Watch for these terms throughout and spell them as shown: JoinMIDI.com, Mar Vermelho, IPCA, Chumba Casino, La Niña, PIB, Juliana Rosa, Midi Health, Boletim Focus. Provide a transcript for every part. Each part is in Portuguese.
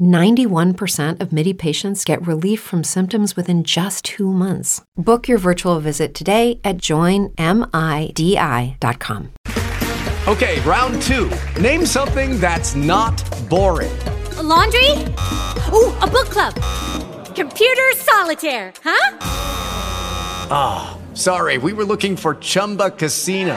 91% of Midi patients get relief from symptoms within just 2 months. Book your virtual visit today at JoinMIDI.com. Okay, round two. Name something that's not boring. A laundry? Ooh, a book club. Computer solitaire, huh? Ah, oh, sorry, we were looking for Chumba Casino.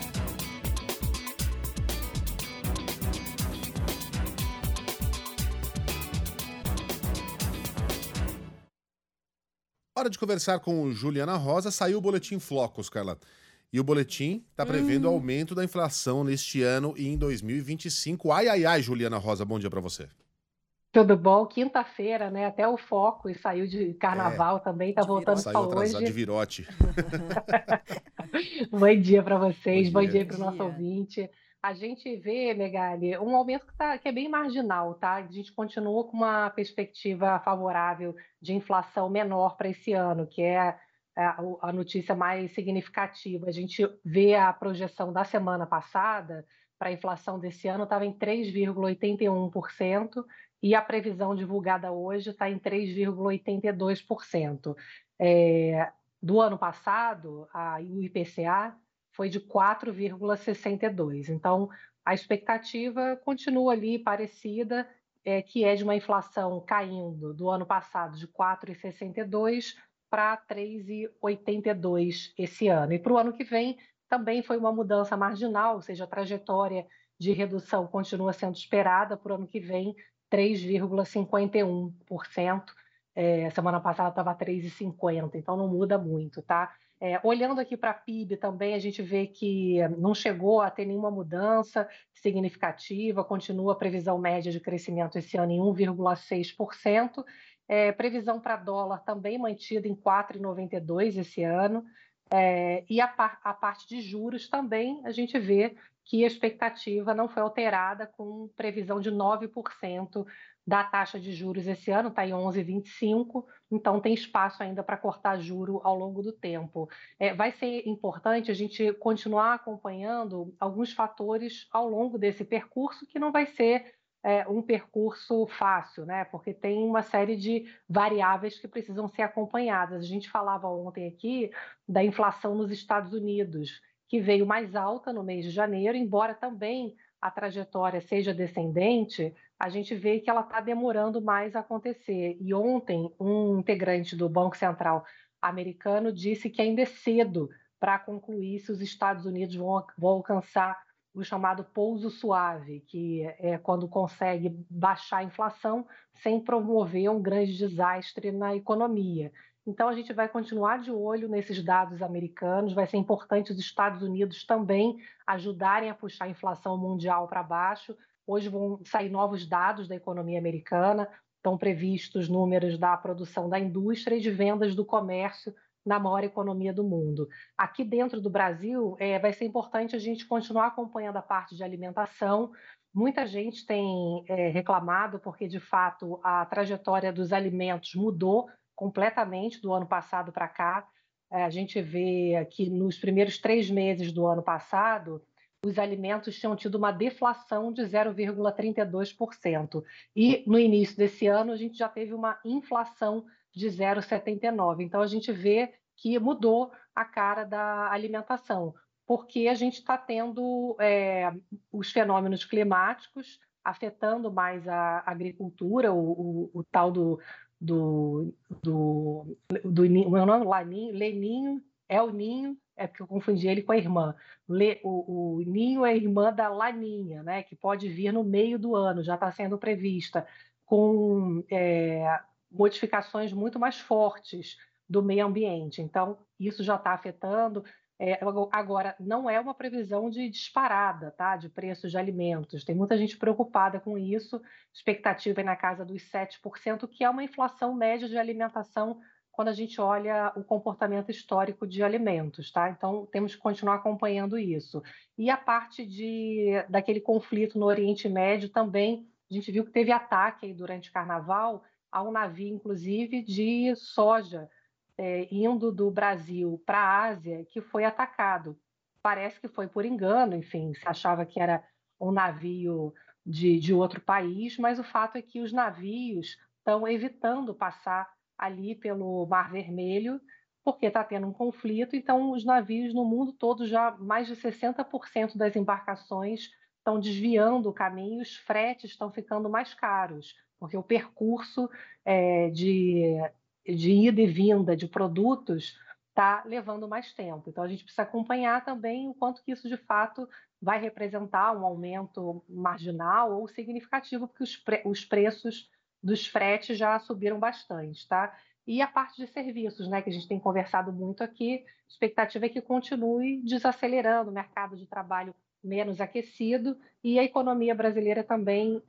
Hora de conversar com Juliana Rosa. Saiu o Boletim Focus, Carla. E o boletim está prevendo aumento da inflação neste ano e em 2025. Ai, ai, ai, Juliana Rosa, bom dia para você. Tudo bom? Quinta-feira, né? Até o Focus saiu de carnaval também, tá voltando para hoje. Saiu atrasado de virote. Bom dia para vocês, bom dia para o nosso ouvinte. A gente vê, Megali, um aumento que é bem marginal, tá? A gente continua com uma perspectiva favorável de inflação menor para esse ano, que é a notícia mais significativa. A gente vê a projeção da semana passada para a inflação desse ano estava em 3,81% e a previsão divulgada hoje está em 3,82%. Do ano passado, o IPCA foi de 4,62%. Então, a expectativa continua ali parecida, que é de uma inflação caindo do ano passado de 4,62% para 3,82% esse ano. E para o ano que vem, também foi uma mudança marginal, ou seja, a trajetória de redução continua sendo esperada para o ano que vem, 3,51%. Semana passada estava 3,50%, então não muda muito, tá? Olhando aqui para a PIB também, a gente vê que não chegou a ter nenhuma mudança significativa, continua a previsão média de crescimento esse ano em 1,6%. Previsão para dólar também mantida em 4,92 esse ano. E a parte de juros também, a gente vê que a expectativa não foi alterada, com previsão de 9%. Da taxa de juros esse ano, está em 11,25%, então tem espaço ainda para cortar juro ao longo do tempo. Vai ser importante a gente continuar acompanhando alguns fatores ao longo desse percurso, que não vai ser um percurso fácil, né? Porque tem uma série de variáveis que precisam ser acompanhadas. A gente falava ontem aqui da inflação nos Estados Unidos, que veio mais alta no mês de janeiro, embora também a trajetória seja descendente, a gente vê que ela está demorando mais a acontecer. E ontem, um integrante do Banco Central americano disse que ainda é cedo para concluir se os Estados Unidos vão alcançar o chamado pouso suave, que é quando consegue baixar a inflação sem promover um grande desastre na economia. Então, a gente vai continuar de olho nesses dados americanos. Vai ser importante os Estados Unidos também ajudarem a puxar a inflação mundial para baixo. Hoje vão sair novos dados da economia americana. Estão previstos números da produção da indústria e de vendas do comércio na maior economia do mundo. Aqui dentro do Brasil, vai ser importante a gente continuar acompanhando a parte de alimentação. Muita gente tem reclamado porque, de fato, a trajetória dos alimentos mudou completamente do ano passado para cá. A gente vê que nos primeiros 3 meses do ano passado, os alimentos tinham tido uma deflação de 0,32%. E no início desse ano, a gente já teve uma inflação de 0,79%. Então, a gente vê que mudou a cara da alimentação, porque a gente está tendo os fenômenos climáticos afetando mais a agricultura, o tal do meu nome, El Ninho, é porque eu confundi ele com a irmã. O Ninho é irmã da La Niña, né, que pode vir no meio do ano, já está sendo prevista, com modificações muito mais fortes do meio ambiente. Então, isso já está afetando. Agora, não é uma previsão de disparada, tá? De preços de alimentos. Tem muita gente preocupada com isso. Expectativa é na casa dos 7%, que é uma inflação média de alimentação quando a gente olha o comportamento histórico de alimentos, tá? Então, temos que continuar acompanhando isso. E a parte daquele conflito no Oriente Médio também, a gente viu que teve ataque aí durante o Carnaval a um navio, inclusive, de soja, indo do Brasil para a Ásia, que foi atacado. Parece que foi por engano, enfim, se achava que era um navio de outro país, mas o fato é que os navios estão evitando passar ali pelo Mar Vermelho, porque está tendo um conflito. Então, os navios no mundo todo, já mais de 60% das embarcações estão desviando o caminho, os fretes estão ficando mais caros, porque o percurso de ida e vinda de produtos está levando mais tempo. Então, a gente precisa acompanhar também o quanto que isso, de fato, vai representar um aumento marginal ou significativo, porque os preços dos fretes já subiram bastante, tá? E a parte de serviços, né, que a gente tem conversado muito aqui, a expectativa é que continue desacelerando o mercado de trabalho menos aquecido e a economia brasileira também,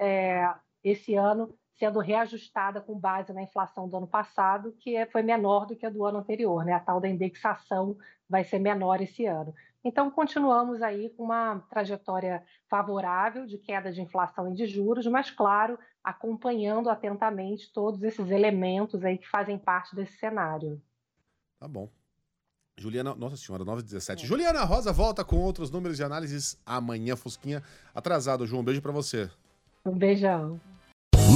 esse ano, sendo reajustada com base na inflação do ano passado, que foi menor do que a do ano anterior, né? A tal da indexação vai ser menor esse ano. Então, continuamos aí com uma trajetória favorável de queda de inflação e de juros, mas, claro, acompanhando atentamente todos esses elementos aí que fazem parte desse cenário. Tá bom. Juliana, nossa senhora, 9h17. É. Juliana Rosa volta com outros números e análises amanhã, Fusquinha. Atrasado, João, um beijo pra você. Um beijão.